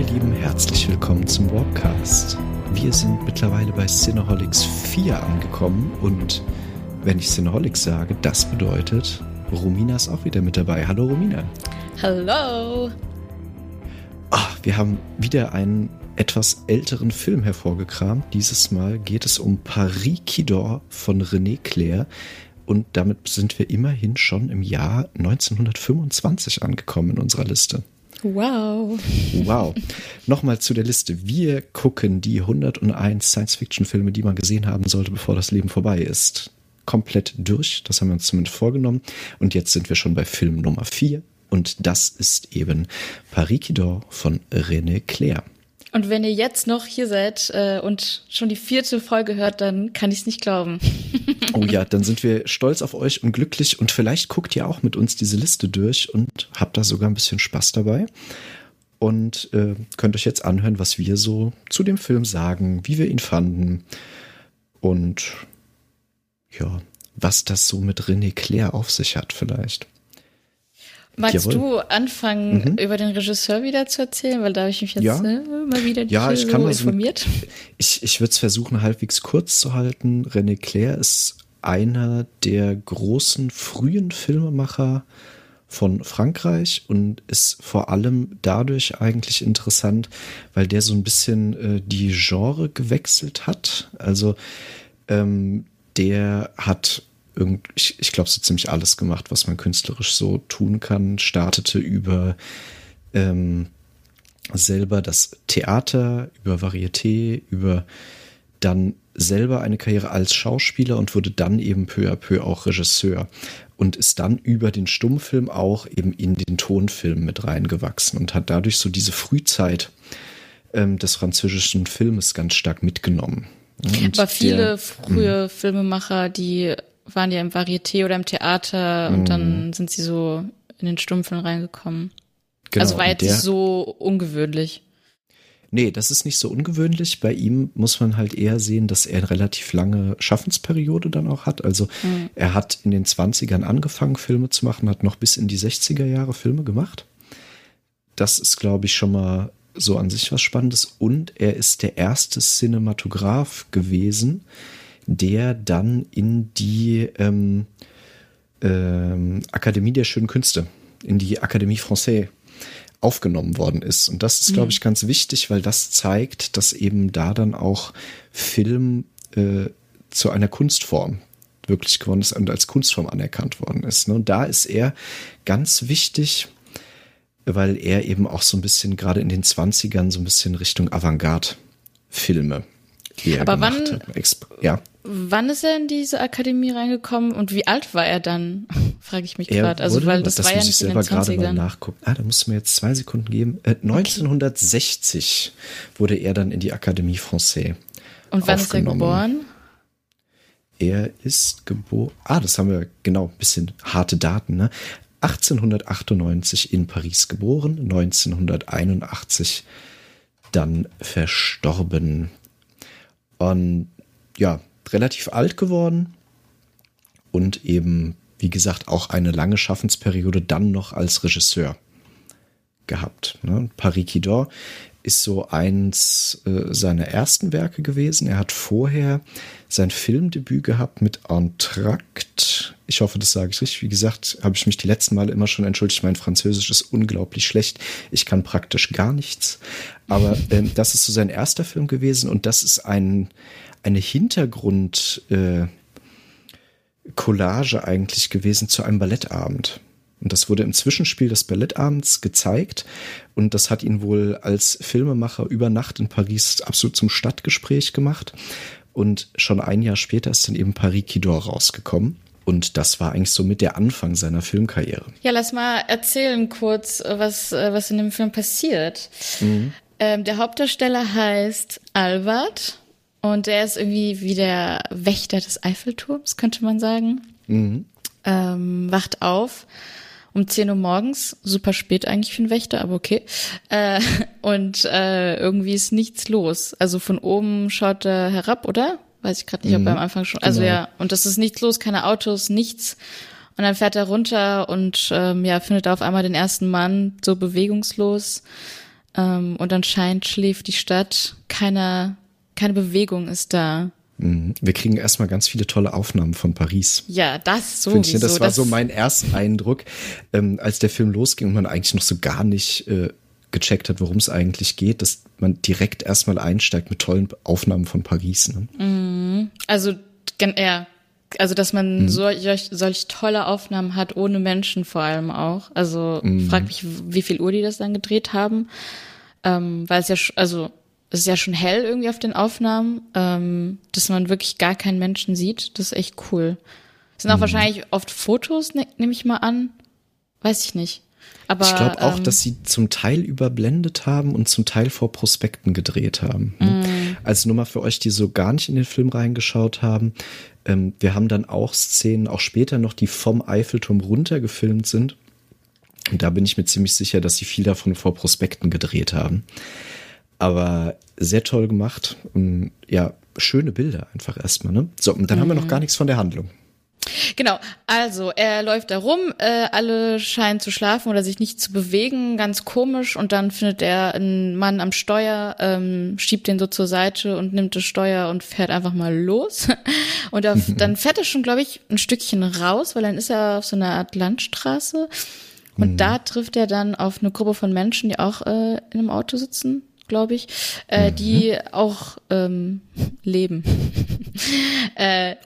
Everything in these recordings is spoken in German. ihr Lieben, herzlich willkommen zum Warpcast. Wir sind mittlerweile bei Cineholics 4 angekommen und wenn ich Cineholics sage, das bedeutet, Romina ist auch wieder mit dabei. Hallo Romina. Hallo. Wir haben wieder einen etwas älteren Film hervorgekramt. Dieses Mal geht es um Paris qui dort von René Clair. Und damit sind wir immerhin schon im Jahr 1925 angekommen in unserer Liste. Wow. Wow. Nochmal zu der Liste. Wir gucken die 101 Science-Fiction-Filme, die man gesehen haben sollte, bevor das Leben vorbei ist. Komplett durch. Das haben wir uns zumindest vorgenommen. Und jetzt sind wir schon bei Film Nummer 4. Und das ist eben Paris qui dort von René Clair. Und wenn ihr jetzt noch hier seid und schon die 4. Folge hört, dann kann ich es nicht glauben. Oh ja, dann sind wir stolz auf euch und glücklich und vielleicht guckt ihr auch mit uns diese Liste durch und habt da sogar ein bisschen Spaß dabei und könnt euch jetzt anhören, was wir so zu dem Film sagen, wie wir ihn fanden und ja, was das so mit René Clair auf sich hat vielleicht. Magst du anfangen, über den Regisseur wieder zu erzählen? Weil da habe ich mich jetzt mal wieder nicht informiert. Ich würde es versuchen, halbwegs kurz zu halten. René Clair ist einer der großen frühen Filmemacher von Frankreich und ist vor allem dadurch eigentlich interessant, weil der so ein bisschen die Genre gewechselt hat. Also der hat... Ich glaube, so ziemlich alles gemacht, was man künstlerisch so tun kann. Startete über selber das Theater, über Varieté, über dann selber eine Karriere als Schauspieler und wurde dann eben peu à peu auch Regisseur und ist dann über den Stummfilm auch eben in den Tonfilm mit reingewachsen und hat dadurch so diese Frühzeit des französischen Filmes ganz stark mitgenommen. Und aber viele frühe Filmemacher, die waren ja im Varieté oder im Theater und dann sind sie so in den Stummfilm reingekommen. Genau, also war jetzt nicht so ungewöhnlich. Nee, das ist nicht so ungewöhnlich. Bei ihm muss man halt eher sehen, dass er eine relativ lange Schaffensperiode dann auch hat. Also er hat in den 20ern angefangen, Filme zu machen, hat noch bis in die 60er Jahre Filme gemacht. Das ist, glaube ich, schon mal so an sich was Spannendes. Und er ist der erste Cinematograf gewesen, der dann in die Akademie der schönen Künste, in die Académie Française aufgenommen worden ist. Und das ist, glaube ich, ganz wichtig, weil das zeigt, dass eben da dann auch Film zu einer Kunstform wirklich geworden ist und als Kunstform anerkannt worden ist. Ne? Und da ist er ganz wichtig, weil er eben auch so ein bisschen gerade in den 20ern so ein bisschen Richtung Avantgarde-Filme Wann ist er in diese Akademie reingekommen und wie alt war er dann, frage ich mich gerade. Also, weil das war ja nicht in den 20ern. Das muss ich selber gerade mal nachgucken. Da musst du mir jetzt 2 Sekunden geben. 1960 wurde er dann in die Académie Française aufgenommen. Und wann ist er geboren? Er ist geboren, das haben wir, genau, ein bisschen harte Daten, ne? 1898 in Paris geboren, 1981 dann verstorben. Und ja, relativ alt geworden und eben, wie gesagt, auch eine lange Schaffensperiode dann noch als Regisseur gehabt. Ne? Paris qui dort ist so eins seiner ersten Werke gewesen. Er hat vorher sein Filmdebüt gehabt mit Entracte. Ich hoffe, das sage ich richtig. Wie gesagt, habe ich mich die letzten Male immer schon entschuldigt. Mein Französisch ist unglaublich schlecht. Ich kann praktisch gar nichts. Aber das ist so sein erster Film gewesen und das ist eine Hintergrund-Collage eigentlich gewesen zu einem Ballettabend. Und das wurde im Zwischenspiel des Ballettabends gezeigt. Und das hat ihn wohl als Filmemacher über Nacht in Paris absolut zum Stadtgespräch gemacht. Und schon ein Jahr später ist dann eben Paris qui dort rausgekommen. Und das war eigentlich so mit der Anfang seiner Filmkarriere. Ja, lass mal erzählen kurz, was in dem Film passiert. Der Hauptdarsteller heißt Albert. Und er ist irgendwie wie der Wächter des Eiffelturms, könnte man sagen. Wacht auf um 10 Uhr morgens, super spät eigentlich für einen Wächter, aber okay. Irgendwie ist nichts los. Also von oben schaut er herab, oder? Weiß ich gerade nicht, ob er am Anfang schon... Also genau. Ja, und das ist nichts los, keine Autos, nichts. Und dann fährt er runter und findet auf einmal den ersten Mann so bewegungslos. Und anscheinend schläft die Stadt, keine Bewegung ist da. Wir kriegen erstmal ganz viele tolle Aufnahmen von Paris. Ja, das sowieso. Ich, das war das so mein Ersteindruck, als der Film losging und man eigentlich noch so gar nicht gecheckt hat, worum es eigentlich geht, dass man direkt erstmal einsteigt mit tollen Aufnahmen von Paris. Ne? Also, ja, also dass man solch tolle Aufnahmen hat, ohne Menschen vor allem auch. Also frag mich, wie viel Uhr die das dann gedreht haben, weil es ja, es ist ja schon hell irgendwie auf den Aufnahmen, dass man wirklich gar keinen Menschen sieht. Das ist echt cool. Es sind auch wahrscheinlich oft Fotos, nehme ich mal an. Weiß ich nicht. Aber ich glaube auch, dass sie zum Teil überblendet haben und zum Teil vor Prospekten gedreht haben. Also nur mal für euch, die so gar nicht in den Film reingeschaut haben. Wir haben dann auch Szenen, auch später noch, die vom Eiffelturm runter gefilmt sind. Und da bin ich mir ziemlich sicher, dass sie viel davon vor Prospekten gedreht haben. Aber sehr toll gemacht und ja, schöne Bilder einfach erstmal, ne? So, und dann haben wir noch gar nichts von der Handlung. Genau, also er läuft da rum, alle scheinen zu schlafen oder sich nicht zu bewegen, ganz komisch. Und dann findet er einen Mann am Steuer, schiebt den so zur Seite und nimmt das Steuer und fährt einfach mal los. Und dann fährt er schon, glaube ich, ein Stückchen raus, weil dann ist er auf so einer Art Landstraße. Und da trifft er dann auf eine Gruppe von Menschen, die auch in einem Auto sitzen, glaube ich, die auch leben.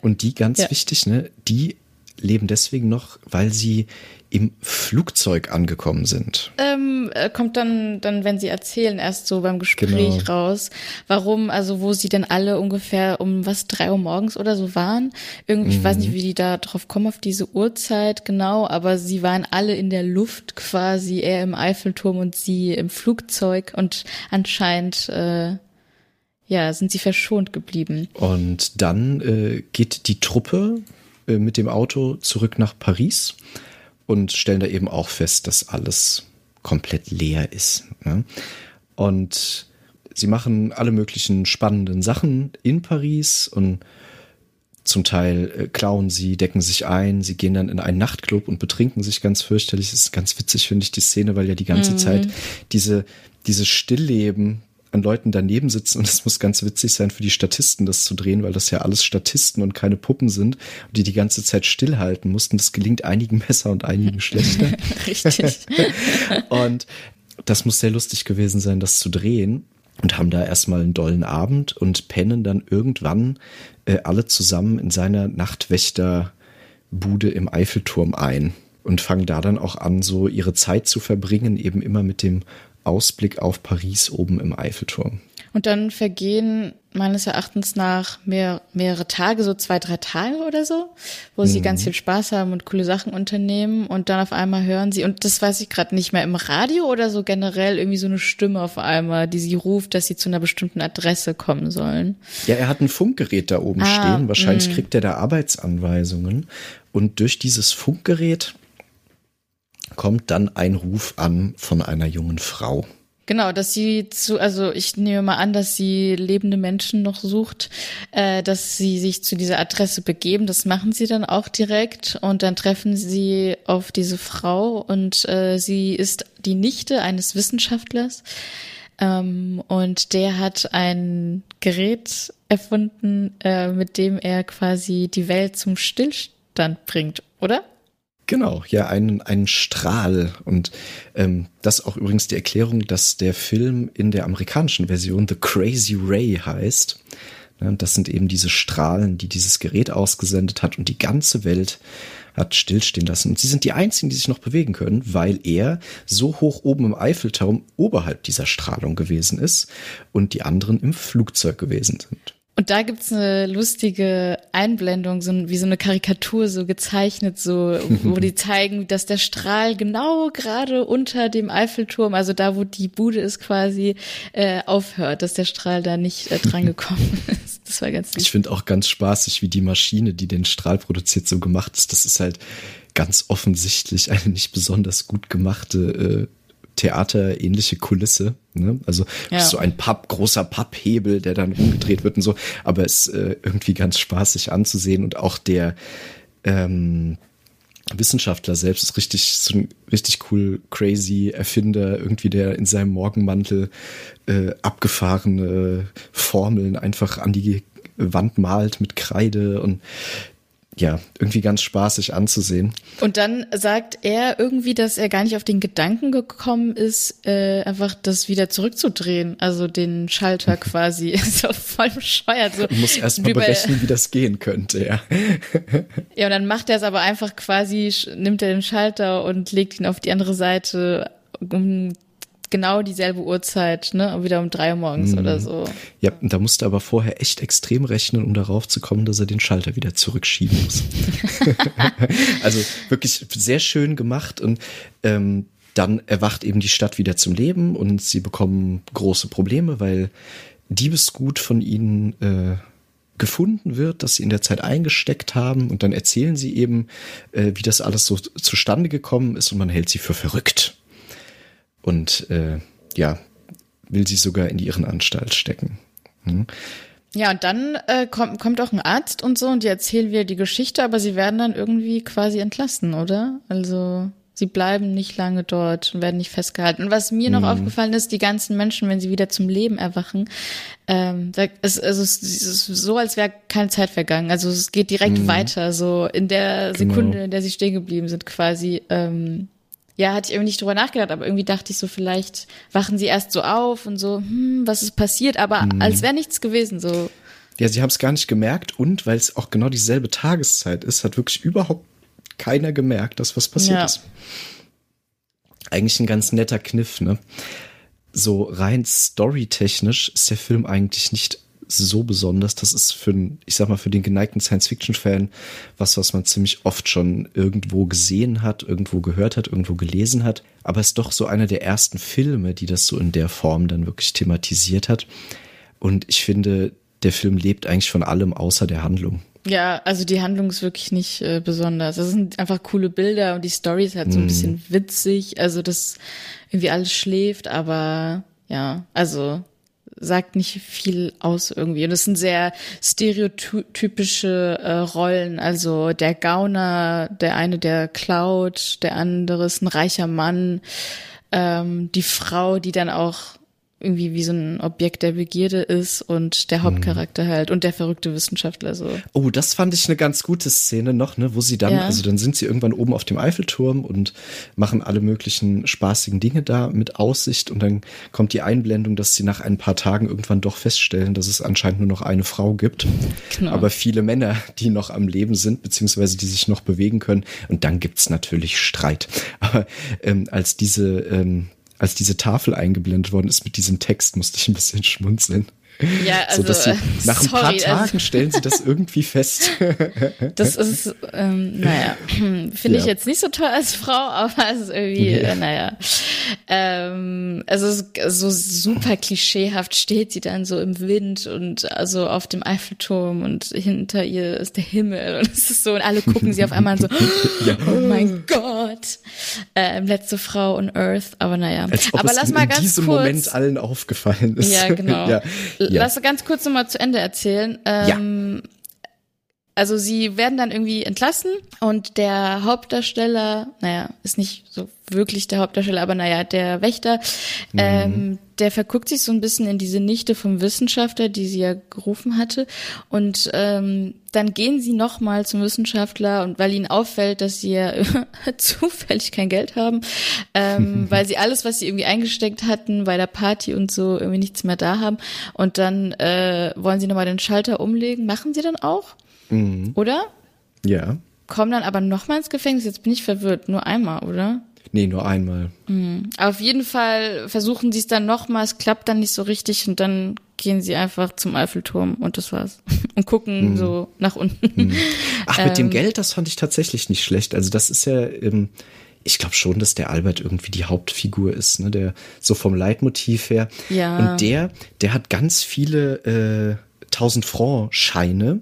Und die, ganz wichtig, ne, die leben deswegen noch, weil sie im Flugzeug angekommen sind. Kommt dann, wenn sie erzählen, erst so beim Gespräch raus, warum, also wo sie denn alle ungefähr um 3 Uhr morgens oder so waren. Irgendwie, ich weiß nicht, wie die da drauf kommen, auf diese Uhrzeit, genau, aber sie waren alle in der Luft quasi, er im Eiffelturm und sie im Flugzeug und anscheinend sind sie verschont geblieben. Und dann geht die Truppe mit dem Auto zurück nach Paris und stellen da eben auch fest, dass alles komplett leer ist. Ne? Und sie machen alle möglichen spannenden Sachen in Paris und zum Teil klauen sie, decken sich ein, sie gehen dann in einen Nachtclub und betrinken sich ganz fürchterlich. Das ist ganz witzig, finde ich, die Szene, weil ja die ganze Zeit diese Stillleben an Leuten daneben sitzen und es muss ganz witzig sein für die Statisten, das zu drehen, weil das ja alles Statisten und keine Puppen sind, die die ganze Zeit stillhalten mussten. Das gelingt einigen besser und einigen schlechter. Richtig. Und das muss sehr lustig gewesen sein, das zu drehen, und haben da erstmal einen dollen Abend und pennen dann irgendwann alle zusammen in seiner Nachtwächterbude im Eiffelturm ein und fangen da dann auch an, so ihre Zeit zu verbringen, eben immer mit dem Ausblick auf Paris oben im Eiffelturm. Und dann vergehen meines Erachtens nach mehrere Tage, so 2-3 Tage oder so, wo sie ganz viel Spaß haben und coole Sachen unternehmen, und dann auf einmal hören sie, und das weiß ich gerade nicht mehr, im Radio oder so generell irgendwie so eine Stimme auf einmal, die sie ruft, dass sie zu einer bestimmten Adresse kommen sollen. Ja, er hat ein Funkgerät da oben stehen, wahrscheinlich kriegt er da Arbeitsanweisungen, und durch dieses Funkgerät kommt dann ein Ruf an von einer jungen Frau. Genau, dass sie ich nehme mal an, dass sie lebende Menschen noch sucht, dass sie sich zu dieser Adresse begeben. Das machen sie dann auch direkt, und dann treffen sie auf diese Frau, und sie ist die Nichte eines Wissenschaftlers, und der hat ein Gerät erfunden, mit dem er quasi die Welt zum Stillstand bringt, oder? Genau, ja, einen Strahl. Und das ist auch übrigens die Erklärung, dass der Film in der amerikanischen Version The Crazy Ray heißt. Das sind eben diese Strahlen, die dieses Gerät ausgesendet hat, und die ganze Welt hat stillstehen lassen. Und sie sind die einzigen, die sich noch bewegen können, weil er so hoch oben im Eiffelturm oberhalb dieser Strahlung gewesen ist und die anderen im Flugzeug gewesen sind. Und da gibt's eine lustige Einblendung, wie so eine Karikatur, so gezeichnet, so, wo die zeigen, dass der Strahl genau gerade unter dem Eiffelturm, also da, wo die Bude ist quasi, aufhört, dass der Strahl da nicht dran gekommen ist. Das war ganz lustig. Ich finde auch ganz spaßig, wie die Maschine, die den Strahl produziert, so gemacht ist. Das ist halt ganz offensichtlich eine nicht besonders gut gemachte theaterähnliche Kulisse, ne? Also so ein großer Papphebel, der dann rumgedreht wird und so, aber es ist irgendwie ganz spaßig anzusehen, und auch der Wissenschaftler selbst ist richtig, so ein richtig cool, crazy Erfinder, irgendwie der in seinem Morgenmantel abgefahrene Formeln einfach an die Wand malt mit Kreide und ja, irgendwie ganz spaßig anzusehen. Und dann sagt er irgendwie, dass er gar nicht auf den Gedanken gekommen ist, einfach das wieder zurückzudrehen, also den Schalter quasi. Ist doch voll bescheuert. So, muss erst mal berechnen, wie das gehen könnte, ja. Ja, und dann macht er es aber einfach quasi, nimmt er den Schalter und legt ihn auf die andere Seite um genau dieselbe Uhrzeit, ne, wieder um 3 Uhr morgens oder so. Ja, da musste aber vorher echt extrem rechnen, um darauf zu kommen, dass er den Schalter wieder zurückschieben muss. Also wirklich sehr schön gemacht und dann erwacht eben die Stadt wieder zum Leben und sie bekommen große Probleme, weil Diebesgut von ihnen gefunden wird, dass sie in der Zeit eingesteckt haben und dann erzählen sie eben, wie das alles so zustande gekommen ist und man hält sie für verrückt. Und ja, will sie sogar in ihren Anstalt stecken. Hm. Ja, und dann kommt auch ein Arzt und so und die erzählen wieder die Geschichte, aber sie werden dann irgendwie quasi entlassen, oder? Also sie bleiben nicht lange dort und werden nicht festgehalten. Und was mir noch aufgefallen ist, die ganzen Menschen, wenn sie wieder zum Leben erwachen, es ist so, als wäre keine Zeit vergangen. Also es geht direkt weiter, so in der Sekunde, in der sie stehen geblieben sind quasi. Ja, hatte ich irgendwie nicht drüber nachgedacht, aber irgendwie dachte ich so, vielleicht wachen sie erst so auf und so, was ist passiert, aber als wäre nichts gewesen, so. Ja, sie haben es gar nicht gemerkt und weil es auch genau dieselbe Tageszeit ist, hat wirklich überhaupt keiner gemerkt, dass was passiert ist. Eigentlich ein ganz netter Kniff, ne? So rein storytechnisch ist der Film eigentlich nicht so besonders. Das ist für, ich sag mal, für den geneigten Science-Fiction-Fan was man ziemlich oft schon irgendwo gesehen hat, irgendwo gehört hat, irgendwo gelesen hat. Aber es ist doch so einer der ersten Filme, die das so in der Form dann wirklich thematisiert hat. Und ich finde, der Film lebt eigentlich von allem außer der Handlung. Ja, also die Handlung ist wirklich nicht besonders. Das sind einfach coole Bilder und die Story ist halt so ein bisschen witzig. Also das irgendwie alles schläft, aber ja, also sagt nicht viel aus irgendwie. Und das sind sehr stereotypische Rollen. Also der Gauner, der eine, der klaut, der andere ist ein reicher Mann. Die Frau, die dann auch irgendwie wie so ein Objekt der Begierde ist und der Hauptcharakter halt und der verrückte Wissenschaftler so. Oh, das fand ich eine ganz gute Szene noch, ne, wo sie dann, also dann sind sie irgendwann oben auf dem Eiffelturm und machen alle möglichen spaßigen Dinge da mit Aussicht und dann kommt die Einblendung, dass sie nach ein paar Tagen irgendwann doch feststellen, dass es anscheinend nur noch eine Frau gibt, aber viele Männer, die noch am Leben sind, beziehungsweise die sich noch bewegen können und dann gibt's natürlich Streit. Aber als diese Tafel eingeblendet worden ist mit diesem Text, musste ich ein bisschen schmunzeln. Ja, also, so, dass sie nach ein paar Tagen stellen sie das irgendwie fest. Das ist, naja, finde ich jetzt nicht so toll als Frau, aber es ist irgendwie, naja. Also so super klischeehaft steht sie dann so im Wind und also auf dem Eiffelturm und hinter ihr ist der Himmel und es ist so und alle gucken sie auf einmal so, oh mein Gott, letzte Frau on Earth, aber naja. Als ob aber es lass mal in ganz diesem kurz, Moment allen aufgefallen ist. Ja, genau. Lass ganz kurz nochmal zu Ende erzählen. Also sie werden dann irgendwie entlassen und der Hauptdarsteller, naja, ist nicht so wirklich der Hauptdarsteller, aber naja, der Wächter, der verguckt sich so ein bisschen in diese Nichte vom Wissenschaftler, die sie ja gerufen hatte. Und dann gehen sie nochmal zum Wissenschaftler und weil ihnen auffällt, dass sie ja zufällig kein Geld haben, weil sie alles, was sie irgendwie eingesteckt hatten bei der Party und so, irgendwie nichts mehr da haben. Und dann wollen sie nochmal den Schalter umlegen. Machen sie dann auch? Oder? Ja. Kommen dann aber nochmal ins Gefängnis. Jetzt bin ich verwirrt. Nur einmal, oder? Nee, nur einmal. Auf jeden Fall versuchen sie es dann nochmal. Es klappt dann nicht so richtig. Und dann gehen sie einfach zum Eiffelturm. Und das war's. Und gucken so nach unten. Ach, mit dem Geld, das fand ich tatsächlich nicht schlecht. Also das ist ja, ich glaube schon, dass der Albert irgendwie die Hauptfigur ist. Ne? Der so vom Leitmotiv her. Ja. Und der hat ganz viele 1000-Franc-Scheine.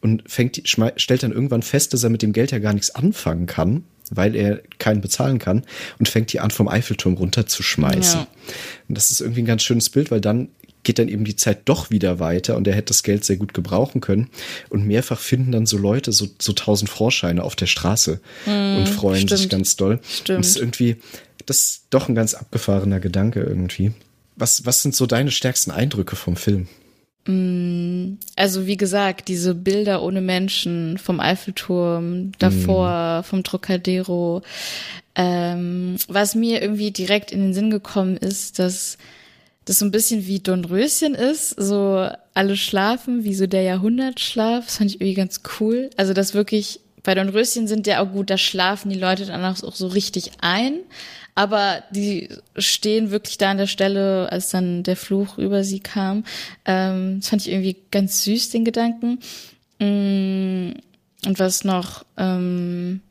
Und stellt dann irgendwann fest, dass er mit dem Geld ja gar nichts anfangen kann, weil er keinen bezahlen kann und fängt die an, vom Eiffelturm runterzuschmeißen. Ja. Und das ist irgendwie ein ganz schönes Bild, weil dann geht dann eben die Zeit doch wieder weiter und er hätte das Geld sehr gut gebrauchen können. Und mehrfach finden dann so Leute so 1000-Euro-Scheine auf der Straße und freuen sich ganz doll. Stimmt. Und das ist irgendwie, das ist doch ein ganz abgefahrener Gedanke irgendwie. Was sind so deine stärksten Eindrücke vom Film? Also wie gesagt, diese Bilder ohne Menschen vom Eiffelturm, davor vom Trocadero. Was mir irgendwie direkt in den Sinn gekommen ist, dass das so ein bisschen wie Dornröschen ist, so alle schlafen, wie so der Jahrhundertschlaf. Das fand ich irgendwie ganz cool. Also das wirklich, bei Dornröschen sind ja auch gut, da schlafen die Leute danach auch so richtig ein. Aber die stehen wirklich da an der Stelle, als dann der Fluch über sie kam. Das fand ich irgendwie ganz süß, den Gedanken. Und was noch? Aber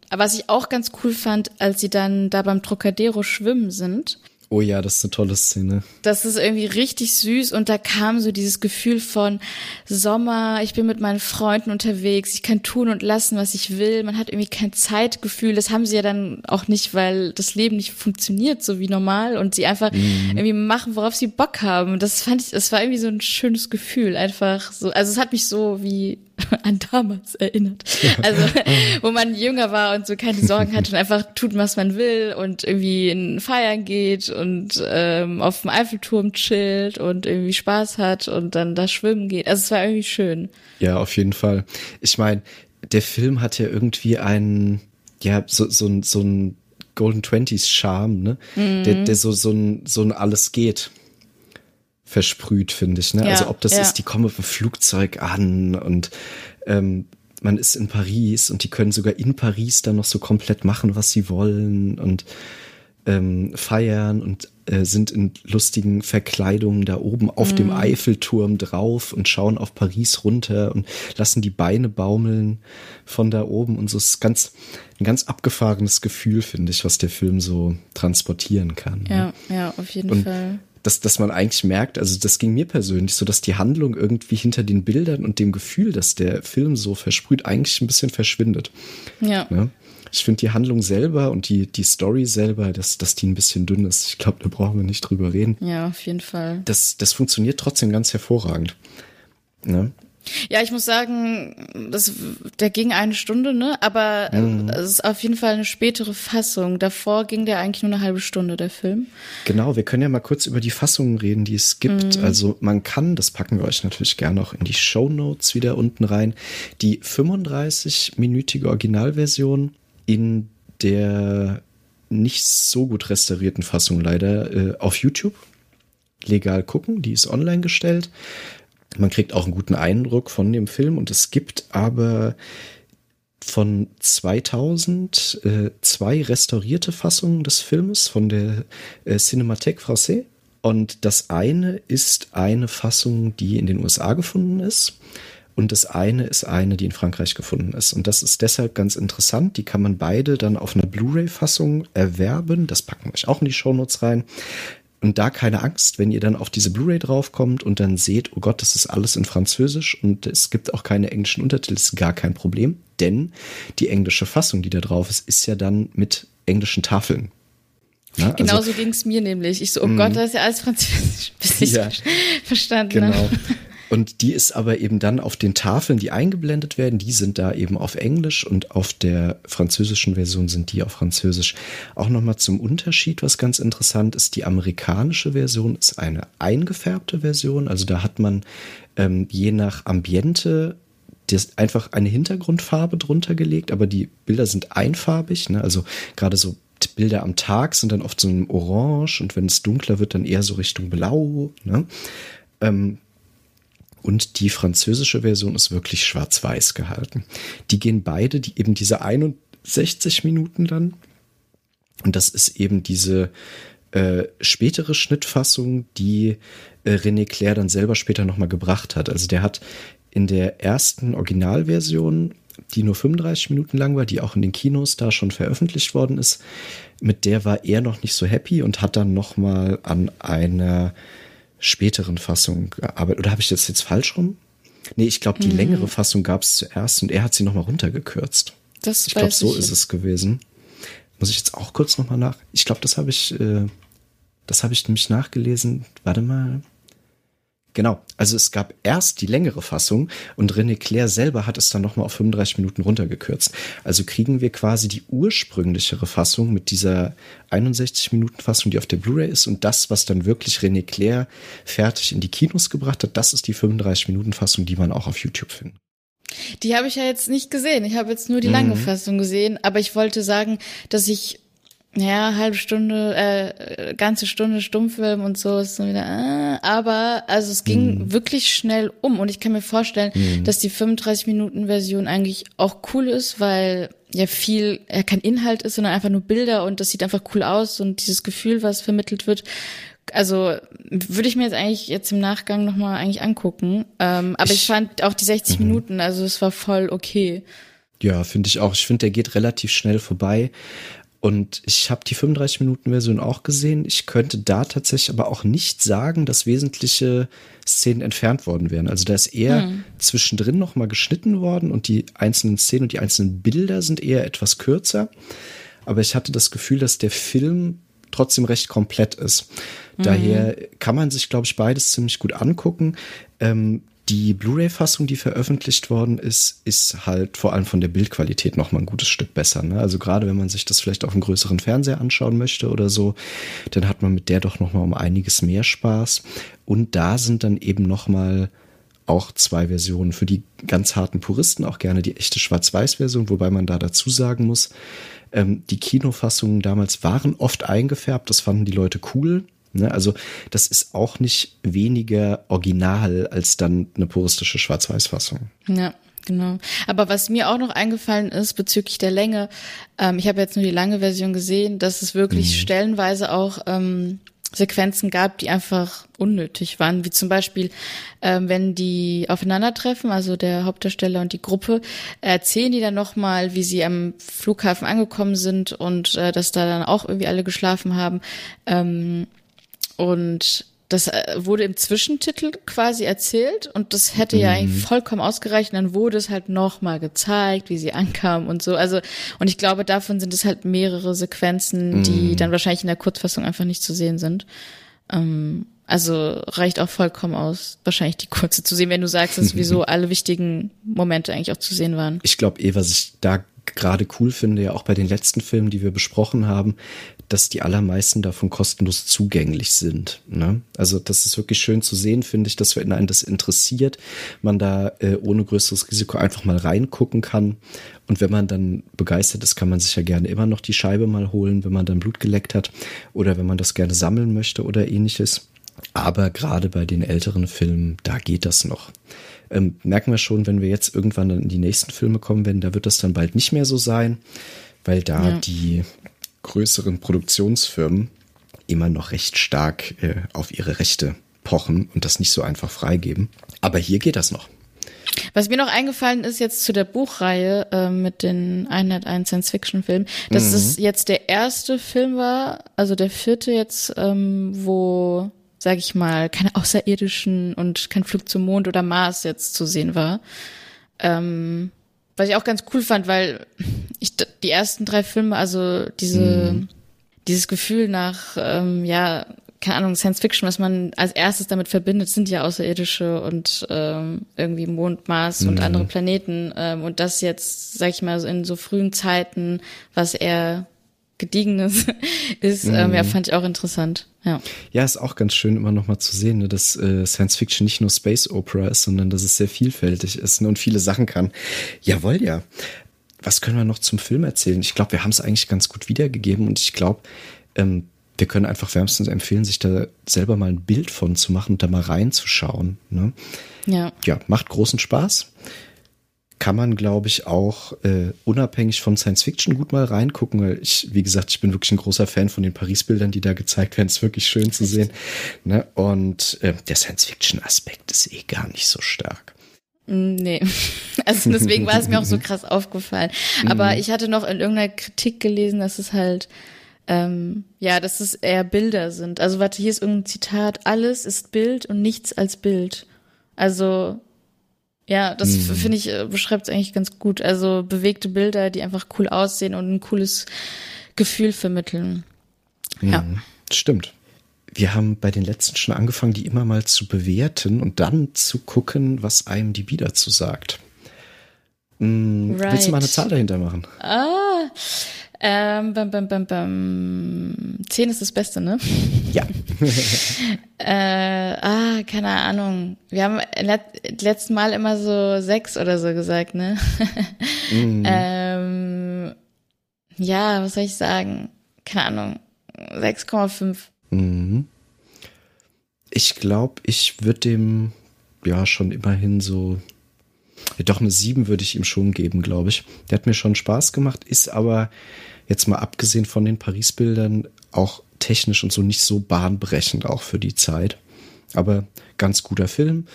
was ich auch ganz cool fand, als sie dann da beim Trocadero schwimmen sind. Oh ja, das ist eine tolle Szene. Das ist irgendwie richtig süß und da kam so dieses Gefühl von Sommer, ich bin mit meinen Freunden unterwegs, ich kann tun und lassen, was ich will, man hat irgendwie kein Zeitgefühl, das haben sie ja dann auch nicht, weil das Leben nicht funktioniert so wie normal und sie einfach irgendwie machen, worauf sie Bock haben. Das war irgendwie so ein schönes Gefühl, einfach so, also es hat mich so wie an damals erinnert. Also, wo man jünger war und so keine Sorgen hatte und einfach tut, was man will und irgendwie in Feiern geht und auf dem Eiffelturm chillt und irgendwie Spaß hat und dann da schwimmen geht. Also es war irgendwie schön. Ja, auf jeden Fall. Ich meine, der Film hat ja irgendwie einen, ja, so ein Golden Twenties Charme, ne? Der so ein alles geht versprüht, finde ich, ne? Ja, also ob das ist, die kommen auf dem Flugzeug an und man ist in Paris und die können sogar in Paris dann noch so komplett machen, was sie wollen und feiern und sind in lustigen Verkleidungen da oben auf dem Eiffelturm drauf und schauen auf Paris runter und lassen die Beine baumeln von da oben und so ist ein ganz abgefahrenes Gefühl, finde ich, was der Film so transportieren kann. Ja, ne? Ja, auf jeden Fall. Dass man eigentlich merkt, also das ging mir persönlich so, dass die Handlung irgendwie hinter den Bildern und dem Gefühl, dass der Film so versprüht, eigentlich ein bisschen verschwindet. Ja. Ne? Ich finde die Handlung selber und die Story selber, dass die ein bisschen dünn ist. Ich glaube, da brauchen wir nicht drüber reden. Ja, auf jeden Fall. Das funktioniert trotzdem ganz hervorragend. Ne? Ja, ich muss sagen, der ging 1 Stunde, ne? Aber es ist auf jeden Fall eine spätere Fassung. Davor ging der eigentlich nur 1/2 Stunde, der Film. Genau, wir können ja mal kurz über die Fassungen reden, die es gibt. Also man kann, das packen wir euch natürlich gerne auch in die Shownotes wieder unten rein, die 35-minütige Originalversion in der nicht so gut restaurierten Fassung leider auf YouTube legal gucken. Die ist online gestellt. Man kriegt auch einen guten Eindruck von dem Film und es gibt aber von 2000 zwei restaurierte Fassungen des Filmes von der Cinémathèque Française und das eine ist eine Fassung, die in den USA gefunden ist und das eine ist eine, die in Frankreich gefunden ist und das ist deshalb ganz interessant, die kann man beide dann auf einer Blu-ray-Fassung erwerben, das packen wir euch auch in die Shownotes rein. Und da keine Angst, wenn ihr dann auf diese Blu-ray draufkommt und dann seht, oh Gott, das ist alles in Französisch und es gibt auch keine englischen Untertitel, ist gar kein Problem, denn die englische Fassung, die da drauf ist, ist ja dann mit englischen Tafeln. Ja, genau also, so ging es mir nämlich. Ich so, oh Gott, das ist ja alles Französisch, bis ich es verstanden habe. Genau. Und die ist aber eben dann auf den Tafeln, die eingeblendet werden, die sind da eben auf Englisch und auf der französischen Version sind die auf Französisch. Auch nochmal zum Unterschied, was ganz interessant ist, die amerikanische Version ist eine eingefärbte Version. Also da hat man je nach Ambiente einfach eine Hintergrundfarbe drunter gelegt, aber die Bilder sind einfarbig, ne? Also gerade so Bilder am Tag sind dann oft so ein Orange und wenn es dunkler wird, dann eher so Richtung Blau, ne? Und die französische Version ist wirklich schwarz-weiß gehalten. Die gehen beide, eben diese 61 Minuten dann. Und das ist eben diese spätere Schnittfassung, die René Clair dann selber später nochmal gebracht hat. Also der hat in der ersten Originalversion, die nur 35 Minuten lang war, die auch in den Kinos da schon veröffentlicht worden ist, mit der war er noch nicht so happy und hat dann nochmal an einer späteren Fassung gearbeitet. Oder habe ich das jetzt falsch rum? Nee, ich glaube, die längere Fassung gab es zuerst und er hat sie nochmal runtergekürzt. Ich glaube, so ist es gewesen. Muss ich jetzt auch kurz nochmal nach... Ich glaube, das habe ich nämlich nachgelesen. Warte mal. Genau, also es gab erst die längere Fassung und René Clair selber hat es dann nochmal auf 35 Minuten runtergekürzt. Also kriegen wir quasi die ursprünglichere Fassung mit dieser 61-Minuten-Fassung, die auf der Blu-ray ist, und das, was dann wirklich René Clair fertig in die Kinos gebracht hat, das ist die 35-Minuten-Fassung, die man auch auf YouTube findet. Die habe ich ja jetzt nicht gesehen. Ich habe jetzt nur die lange Fassung gesehen, aber ich wollte sagen, dass ich ganze Stunde Stummfilm und so ist so wieder, aber also es ging wirklich schnell um und ich kann mir vorstellen, dass die 35-Minuten-Version eigentlich auch cool ist, weil ja viel, ja kein Inhalt ist, sondern einfach nur Bilder und das sieht einfach cool aus und dieses Gefühl, was vermittelt wird, also würde ich mir jetzt eigentlich jetzt im Nachgang nochmal eigentlich angucken, aber ich fand auch die 60 Minuten, also es war voll okay. Ja, finde ich auch. Ich finde, der geht relativ schnell vorbei. Und ich habe die 35-Minuten-Version auch gesehen. Ich könnte da tatsächlich aber auch nicht sagen, dass wesentliche Szenen entfernt worden wären. Also da ist eher zwischendrin nochmal geschnitten worden und die einzelnen Szenen und die einzelnen Bilder sind eher etwas kürzer. Aber ich hatte das Gefühl, dass der Film trotzdem recht komplett ist. Daher kann man sich, glaube ich, beides ziemlich gut angucken. Die Blu-ray-Fassung, die veröffentlicht worden ist, ist halt vor allem von der Bildqualität nochmal ein gutes Stück besser. Ne? Also gerade wenn man sich das vielleicht auf einem größeren Fernseher anschauen möchte oder so, dann hat man mit der doch nochmal um einiges mehr Spaß. Und da sind dann eben nochmal auch zwei Versionen. Für die ganz harten Puristen auch gerne die echte Schwarz-Weiß-Version, wobei man da dazu sagen muss, die Kinofassungen damals waren oft eingefärbt, das fanden die Leute cool. Also das ist auch nicht weniger original als dann eine puristische Schwarz-Weiß-Fassung. Ja, genau. Aber was mir auch noch eingefallen ist bezüglich der Länge, ich habe jetzt nur die lange Version gesehen, dass es wirklich stellenweise auch Sequenzen gab, die einfach unnötig waren, wie zum Beispiel, wenn die aufeinandertreffen, also der Hauptdarsteller und die Gruppe, erzählen die dann nochmal, wie sie am Flughafen angekommen sind und dass da dann auch irgendwie alle geschlafen haben, und das wurde im Zwischentitel quasi erzählt und das hätte ja eigentlich vollkommen ausgereicht. Und dann wurde es halt nochmal gezeigt, wie sie ankamen und so. Also, und ich glaube, davon sind es halt mehrere Sequenzen, die dann wahrscheinlich in der Kurzfassung einfach nicht zu sehen sind. Also reicht auch vollkommen aus, wahrscheinlich die kurze zu sehen, wenn du sagst, dass sowieso alle wichtigen Momente eigentlich auch zu sehen waren. Ich glaube, was ich da gerade cool finde, ja auch bei den letzten Filmen, die wir besprochen haben, dass die allermeisten davon kostenlos zugänglich sind. Ne? Also das ist wirklich schön zu sehen, finde ich, dass wenn einen das interessiert, man da ohne größeres Risiko einfach mal reingucken kann. Und wenn man dann begeistert ist, kann man sich ja gerne immer noch die Scheibe mal holen, wenn man dann Blut geleckt hat oder wenn man das gerne sammeln möchte oder ähnliches. Aber gerade bei den älteren Filmen, da geht das noch. Merken wir schon, wenn wir jetzt irgendwann dann in die nächsten Filme kommen werden, da wird das dann bald nicht mehr so sein, weil da die größeren Produktionsfirmen immer noch recht stark auf ihre Rechte pochen und das nicht so einfach freigeben. Aber hier geht das noch. Was mir noch eingefallen ist jetzt zu der Buchreihe mit den 101 Science-Fiction-Filmen, dass es jetzt der erste Film war, also der vierte jetzt, wo, sag ich mal, keine Außerirdischen und kein Flug zum Mond oder Mars jetzt zu sehen war. Was ich auch ganz cool fand, weil ich die ersten drei Filme, also dieses Gefühl nach, keine Ahnung, Science-Fiction, was man als erstes damit verbindet, sind ja Außerirdische und irgendwie Mond, Mars und andere Planeten. Und das jetzt, sag ich mal, in so frühen Zeiten, was eher Gediegenes ist, fand ich auch interessant. Ja, ist auch ganz schön immer nochmal zu sehen, ne, dass Science-Fiction nicht nur Space-Opera ist, sondern dass es sehr vielfältig ist, ne, und viele Sachen kann. Jawohl, ja. Was können wir noch zum Film erzählen? Ich glaube, wir haben es eigentlich ganz gut wiedergegeben und ich glaube, wir können einfach wärmstens empfehlen, sich da selber mal ein Bild von zu machen und da mal reinzuschauen. Ne? Ja, macht großen Spaß. Kann man, glaube ich, auch unabhängig von Science-Fiction gut mal reingucken, weil ich, wie gesagt, ich bin wirklich ein großer Fan von den Paris-Bildern, die da gezeigt werden. Es ist wirklich schön zu sehen. Ne? Und der Science-Fiction-Aspekt ist eh gar nicht so stark. Nee, also deswegen war es mir auch so krass aufgefallen. Aber ich hatte noch in irgendeiner Kritik gelesen, dass es halt, dass es eher Bilder sind. Also warte, hier ist irgendein Zitat, alles ist Bild und nichts als Bild. Also ja, das finde ich, beschreibt es eigentlich ganz gut. Also bewegte Bilder, die einfach cool aussehen und ein cooles Gefühl vermitteln. Ja. Stimmt. Wir haben bei den letzten schon angefangen, die immer mal zu bewerten und dann zu gucken, was IMDb dazu sagt. Right. Willst du mal eine Zahl dahinter machen? 10 ist das Beste, ne? Ja. Keine Ahnung. Wir haben letztes Mal immer so 6 oder so gesagt, ne? Ja, was soll ich sagen? Keine Ahnung. 6,5. Mhm. Ich glaube, ich würde dem ja schon immerhin so... Doch, eine 7 würde ich ihm schon geben, glaube ich. Der hat mir schon Spaß gemacht, ist aber jetzt mal abgesehen von den Paris-Bildern auch technisch und so nicht so bahnbrechend, auch für die Zeit. Aber ganz guter Film,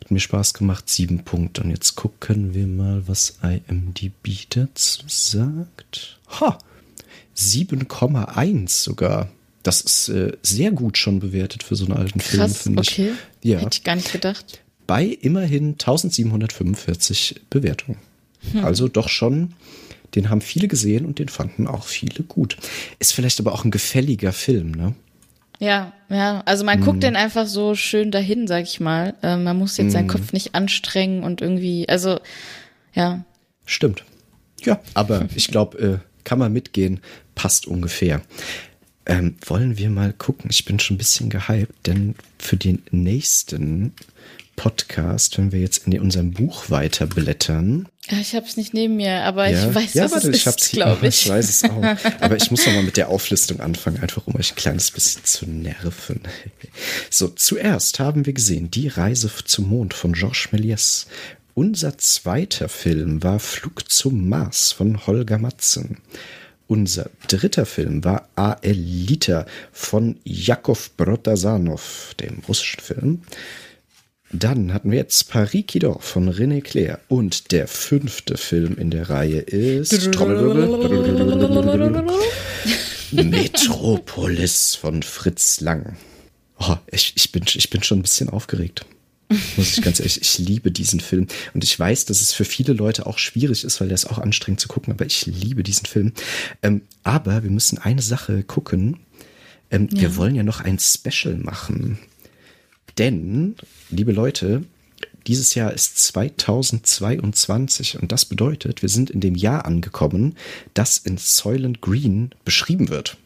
hat mir Spaß gemacht, 7 Punkte. Und jetzt gucken wir mal, was IMDb dazu sagt. 7,1 sogar. Das ist sehr gut schon bewertet für so einen alten Film, finde ich. Okay, ja. Hätte ich gar nicht gedacht. Bei immerhin 1745 Bewertungen. Hm. Also doch schon, den haben viele gesehen und den fanden auch viele gut. Ist vielleicht aber auch ein gefälliger Film, ne? Ja, also man guckt den einfach so schön dahin, sag ich mal. Man muss jetzt seinen Kopf nicht anstrengen und irgendwie, also, ja. Stimmt. Ja, aber ich glaube, kann man mitgehen, passt ungefähr. Wollen wir mal gucken, ich bin schon ein bisschen gehypt, denn für den nächsten Podcast, wenn wir jetzt in unserem Buch weiterblättern. Ich habe es nicht neben mir, aber ja. Ich weiß, was es ist, glaube ich. Ich weiß es auch. Aber ich muss nochmal mit der Auflistung anfangen, einfach um euch ein kleines bisschen zu nerven. So, zuerst haben wir gesehen Die Reise zum Mond von Georges Méliès. Unser zweiter Film war Flug zum Mars von Holger Matzen. Unser dritter Film war Aelita von Jakov Protasanov, dem russischen Film. Dann hatten wir jetzt Paris qui dort von René Clair. Und der fünfte Film in der Reihe ist Metropolis von Fritz Lang. Oh, ich bin schon ein bisschen aufgeregt. Muss ich ganz ehrlich, ich liebe diesen Film. Und ich weiß, dass es für viele Leute auch schwierig ist, weil der ist auch anstrengend zu gucken. Aber ich liebe diesen Film. Aber wir müssen eine Sache gucken. Wir wollen ja noch ein Special machen. Denn, liebe Leute, dieses Jahr ist 2022 und das bedeutet, wir sind in dem Jahr angekommen, das in Soylent Green beschrieben wird.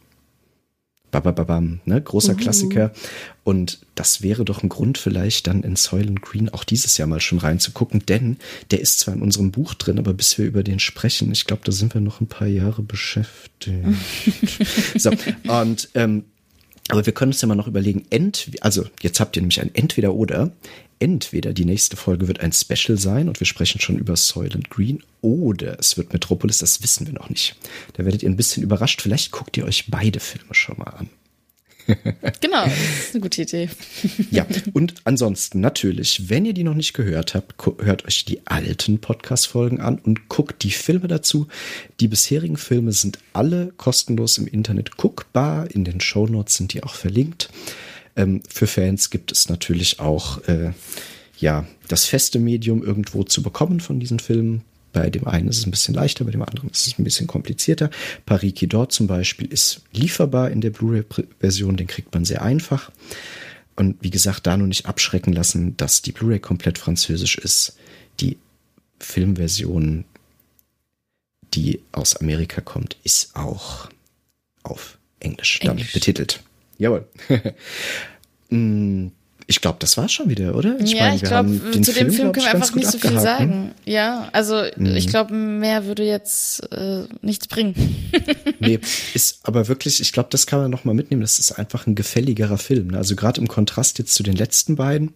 Babababam, ne? Großer Klassiker. Und das wäre doch ein Grund vielleicht dann in Soylent Green auch dieses Jahr mal schon reinzugucken, denn der ist zwar in unserem Buch drin, aber bis wir über den sprechen, ich glaube, da sind wir noch ein paar Jahre beschäftigt. So, und aber wir können uns ja mal noch überlegen, also jetzt habt ihr nämlich ein Entweder-Oder. Entweder die nächste Folge wird ein Special sein und wir sprechen schon über Soylent Green, oder es wird Metropolis, das wissen wir noch nicht. Da werdet ihr ein bisschen überrascht, vielleicht guckt ihr euch beide Filme schon mal an. Genau, das ist eine gute Idee. Ja, und ansonsten natürlich, wenn ihr die noch nicht gehört habt, hört euch die alten Podcast-Folgen an und guckt die Filme dazu. Die bisherigen Filme sind alle kostenlos im Internet guckbar. In den Shownotes sind die auch verlinkt. Für Fans gibt es natürlich auch das feste Medium irgendwo zu bekommen von diesen Filmen. Bei dem einen ist es ein bisschen leichter, bei dem anderen ist es ein bisschen komplizierter. Paris qui dort zum Beispiel ist lieferbar in der Blu-ray-Version, den kriegt man sehr einfach. Und wie gesagt, da nur nicht abschrecken lassen, dass die Blu-ray komplett französisch ist. Die Filmversion, die aus Amerika kommt, ist auch auf Englisch dann betitelt. Jawohl. Ich glaube, das war's schon wieder, oder? Ich glaube, zu dem Film können wir einfach nicht so viel sagen. Ne? Ja, also ich glaube, mehr würde jetzt nichts bringen. Nee, ist aber wirklich, ich glaube, das kann man nochmal mitnehmen. Das ist einfach ein gefälligerer Film. Ne? Also gerade im Kontrast jetzt zu den letzten beiden.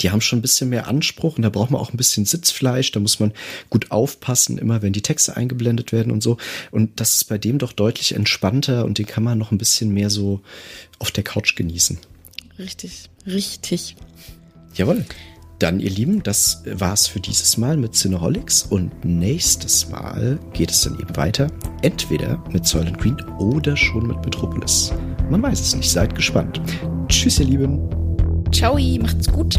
Die haben schon ein bisschen mehr Anspruch und da braucht man auch ein bisschen Sitzfleisch. Da muss man gut aufpassen, immer wenn die Texte eingeblendet werden und so. Und das ist bei dem doch deutlich entspannter und den kann man noch ein bisschen mehr so auf der Couch genießen. Richtig. Jawohl. Dann, ihr Lieben, das war's für dieses Mal mit Cineholics und nächstes Mal geht es dann eben weiter. Entweder mit Soylent Green oder schon mit Metropolis. Man weiß es nicht, seid gespannt. Tschüss, ihr Lieben. Ciao, macht's gut.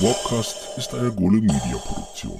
Der Podcast ist eine Gole Media Produktion.